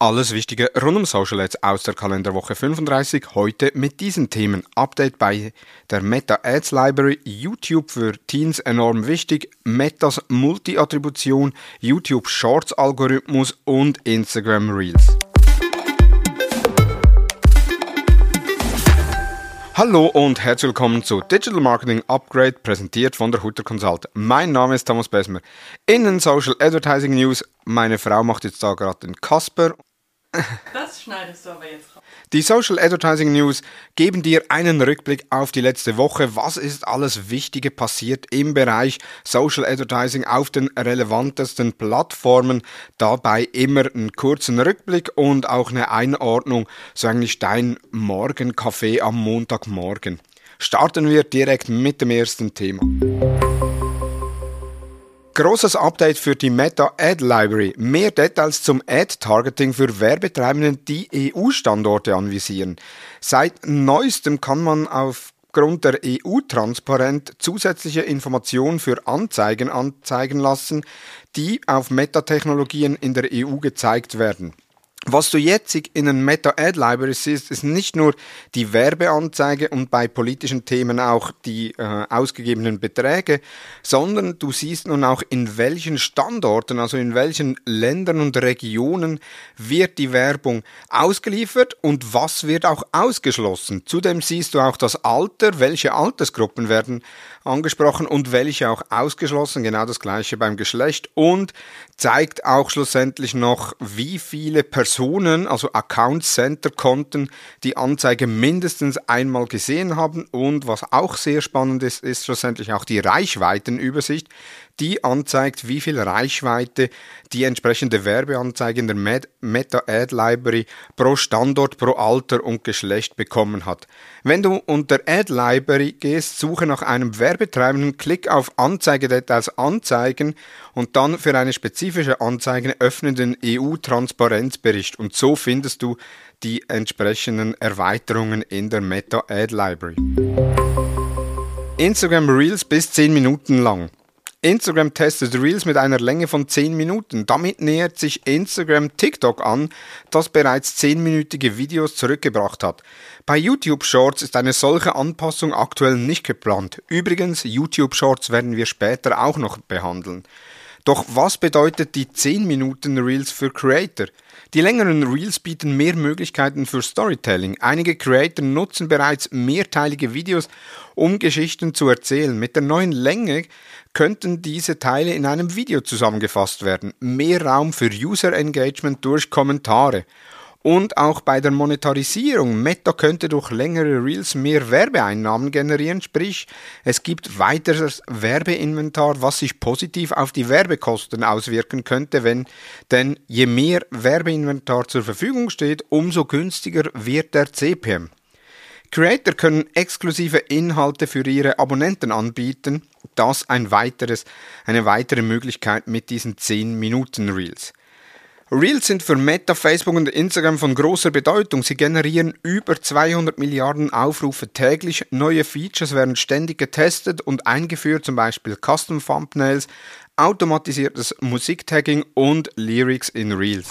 Alles Wichtige rund um Social Ads aus der Kalenderwoche 35, heute mit diesen Themen. Update bei der Meta Ads Library, YouTube für Teens enorm wichtig, Metas Multi-Attribution, YouTube Shorts Algorithmus und Instagram Reels. Hallo und herzlich willkommen zu Digital Marketing Upgrade, präsentiert von der Hutter Consult. Mein Name ist Thomas Besmer. In den Social Advertising News, meine Frau macht jetzt da gerade den Kasper. Das schneidest du aber jetzt raus. Die Social Advertising News geben dir einen Rückblick auf die letzte Woche. Was ist alles Wichtige passiert im Bereich Social Advertising auf den relevantesten Plattformen? Dabei immer einen kurzen Rückblick und auch eine Einordnung. So eigentlich dein Morgenkaffee am Montagmorgen. Starten wir direkt mit dem ersten Thema. Grosses Update für die Meta Ad Library. Mehr Details zum Ad-Targeting für Werbetreibenden, die EU-Standorte anvisieren. Seit neuestem kann man aufgrund der EU-Transparent zusätzliche Informationen für Anzeigen anzeigen lassen, die auf Meta-Technologien in der EU gezeigt werden. Was du jetzt in den Meta Ad Library siehst, ist nicht nur die Werbeanzeige und bei politischen Themen auch die ausgegebenen Beträge, sondern du siehst nun auch, in welchen Standorten, also in welchen Ländern und Regionen wird die Werbung ausgeliefert und was wird auch ausgeschlossen. Zudem siehst du auch das Alter, welche Altersgruppen werden angesprochen und welche auch ausgeschlossen, genau das gleiche beim Geschlecht, und zeigt auch schlussendlich noch, wie viele Personen, also Account Center Konten, die Anzeige mindestens einmal gesehen haben, und was auch sehr spannend ist, ist schlussendlich auch die Reichweitenübersicht, die anzeigt, wie viel Reichweite die entsprechende Werbeanzeige in der Meta Ad Library pro Standort, pro Alter und Geschlecht bekommen hat. Wenn du unter Ad Library gehst, suche nach einem Werbetreibenden, klick auf Anzeigedetails anzeigen und dann für eine spezifische Anzeige öffne den EU-Transparenzbericht, und so findest du die entsprechenden Erweiterungen in der Meta Ad Library. Instagram Reels bis 10 Minuten lang. Instagram testet Reels mit einer Länge von 10 Minuten. Damit nähert sich Instagram TikTok an, das bereits 10-minütige Videos zurückgebracht hat. Bei YouTube Shorts ist eine solche Anpassung aktuell nicht geplant. Übrigens, YouTube Shorts werden wir später auch noch behandeln. Doch was bedeutet die 10 Minuten Reels für Creator? Die längeren Reels bieten mehr Möglichkeiten für Storytelling. Einige Creator nutzen bereits mehrteilige Videos, um Geschichten zu erzählen. Mit der neuen Länge könnten diese Teile in einem Video zusammengefasst werden. Mehr Raum für User-Engagement durch Kommentare. Und auch bei der Monetarisierung. Meta könnte durch längere Reels mehr Werbeeinnahmen generieren, sprich, es gibt weiteres Werbeinventar, was sich positiv auf die Werbekosten auswirken könnte, denn je mehr Werbeinventar zur Verfügung steht, umso günstiger wird der CPM. Creator können exklusive Inhalte für ihre Abonnenten anbieten, das eine weitere Möglichkeit mit diesen 10-Minuten-Reels. Reels sind für Meta, Facebook und Instagram von großer Bedeutung. Sie generieren über 200 Milliarden Aufrufe täglich. Neue Features werden ständig getestet und eingeführt, zum Beispiel Custom Thumbnails, automatisiertes Musiktagging und Lyrics in Reels.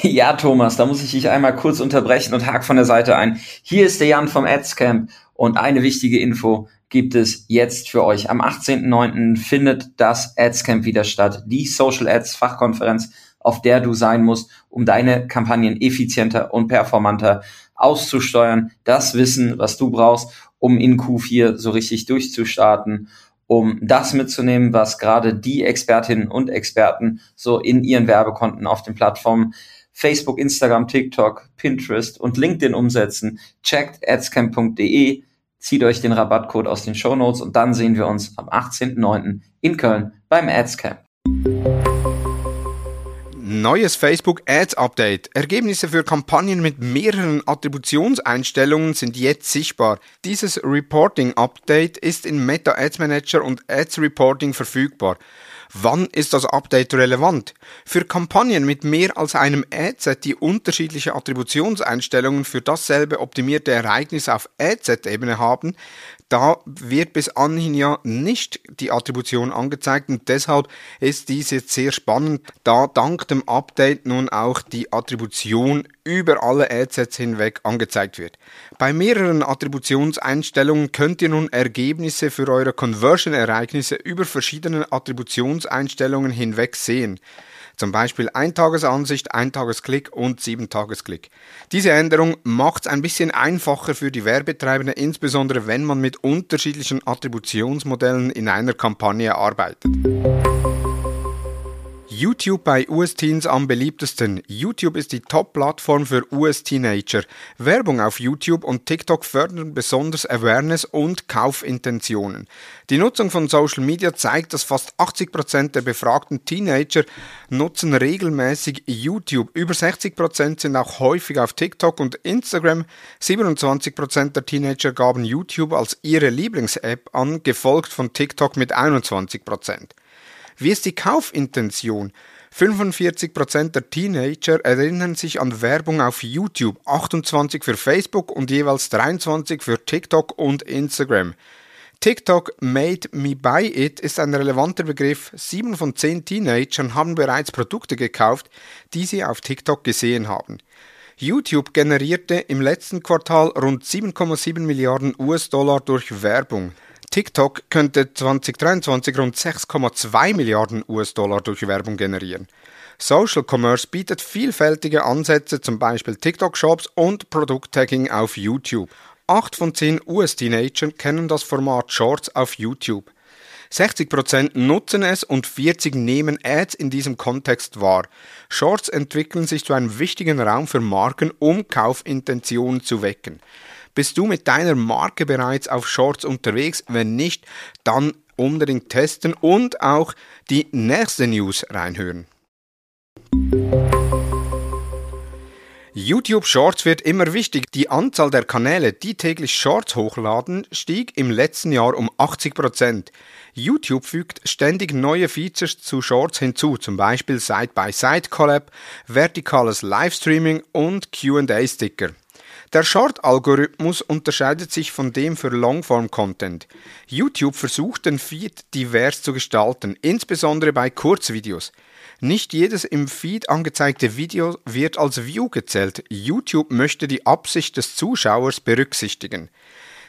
Ja, Thomas, da muss ich dich einmal kurz unterbrechen und hake von der Seite ein. Hier ist der Jan vom Adscamp und eine wichtige Info gibt es jetzt für euch. Am 18.09. findet das Adscamp wieder statt, die Social Ads Fachkonferenz, auf der du sein musst, um deine Kampagnen effizienter und performanter auszusteuern. Das Wissen, was du brauchst, um in Q4 so richtig durchzustarten, um das mitzunehmen, was gerade die Expertinnen und Experten so in ihren Werbekonten auf den Plattformen Facebook, Instagram, TikTok, Pinterest und LinkedIn umsetzen. Checkt adscamp.de. Zieht euch den Rabattcode aus den Shownotes und dann sehen wir uns am 18.09. in Köln beim Adscamp. Neues Facebook Ads Update. Ergebnisse für Kampagnen mit mehreren Attributionseinstellungen sind jetzt sichtbar. Dieses Reporting Update ist in Meta Ads Manager und Ads Reporting verfügbar. Wann ist das Update relevant? Für Kampagnen mit mehr als einem Adset, die unterschiedliche Attributionseinstellungen für dasselbe optimierte Ereignis auf Adset-Ebene haben, da wird bis anhin ja nicht die Attribution angezeigt und deshalb ist dies jetzt sehr spannend, da dank dem Update nun auch die Attribution über alle Adsets hinweg angezeigt wird. Bei mehreren Attributionseinstellungen könnt ihr nun Ergebnisse für eure Conversion-Ereignisse über verschiedene Attributionseinstellungen hinweg sehen. Zum Beispiel Eintagesansicht, Eintagesklick und 7-Tagesklick. Diese Änderung macht es ein bisschen einfacher für die Werbetreibenden, insbesondere wenn man mit unterschiedlichen Attributionsmodellen in einer Kampagne arbeitet. YouTube bei US-Teens am beliebtesten. YouTube ist die Top-Plattform für US-Teenager. Werbung auf YouTube und TikTok fördern besonders Awareness und Kaufintentionen. Die Nutzung von Social Media zeigt, dass fast 80% der befragten Teenager nutzen regelmäßig YouTube. Über 60% sind auch häufig auf TikTok und Instagram. 27% der Teenager gaben YouTube als ihre Lieblings-App an, gefolgt von TikTok mit 21%. Wie ist die Kaufintention? 45% der Teenager erinnern sich an Werbung auf YouTube, 28% für Facebook und jeweils 23% für TikTok und Instagram. TikTok Made Me Buy It ist ein relevanter Begriff. 7 von 10 Teenagern haben bereits Produkte gekauft, die sie auf TikTok gesehen haben. YouTube generierte im letzten Quartal rund 7,7 Milliarden US-Dollar durch Werbung. TikTok könnte 2023 rund 6,2 Milliarden US-Dollar durch Werbung generieren. Social Commerce bietet vielfältige Ansätze, zum Beispiel TikTok-Shops und Produkt-Tagging auf YouTube. 8 von 10 US-Teenagern kennen das Format Shorts auf YouTube. 60% nutzen es und 40% nehmen Ads in diesem Kontext wahr. Shorts entwickeln sich zu einem wichtigen Raum für Marken, um Kaufintentionen zu wecken. Bist du mit deiner Marke bereits auf Shorts unterwegs? Wenn nicht, dann unbedingt testen und auch die nächste News reinhören. YouTube Shorts wird immer wichtiger. Die Anzahl der Kanäle, die täglich Shorts hochladen, stieg im letzten Jahr um 80%. YouTube fügt ständig neue Features zu Shorts hinzu, zum Beispiel Side-by-Side-Collab, vertikales Livestreaming und Q&A-Sticker. Der Short-Algorithmus unterscheidet sich von dem für Longform-Content. YouTube versucht, den Feed divers zu gestalten, insbesondere bei Kurzvideos. Nicht jedes im Feed angezeigte Video wird als View gezählt. YouTube möchte die Absicht des Zuschauers berücksichtigen.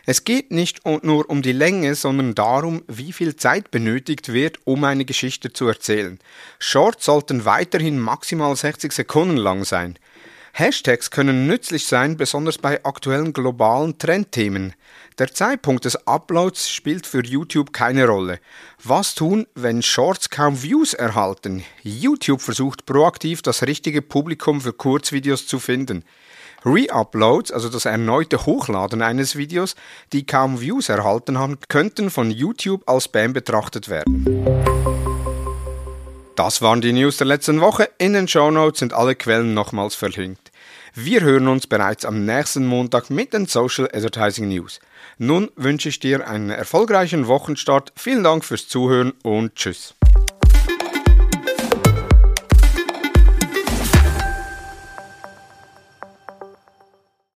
Es geht nicht nur um die Länge, sondern darum, wie viel Zeit benötigt wird, um eine Geschichte zu erzählen. Shorts sollten weiterhin maximal 60 Sekunden lang sein. Hashtags können nützlich sein, besonders bei aktuellen globalen Trendthemen. Der Zeitpunkt des Uploads spielt für YouTube keine Rolle. Was tun, wenn Shorts kaum Views erhalten? YouTube versucht proaktiv, das richtige Publikum für Kurzvideos zu finden. Reuploads, also das erneute Hochladen eines Videos, die kaum Views erhalten haben, könnten von YouTube als Spam betrachtet werden. Das waren die News der letzten Woche. In den Shownotes sind alle Quellen nochmals verlinkt. Wir hören uns bereits am nächsten Montag mit den Social Advertising News. Nun wünsche ich dir einen erfolgreichen Wochenstart. Vielen Dank fürs Zuhören und tschüss.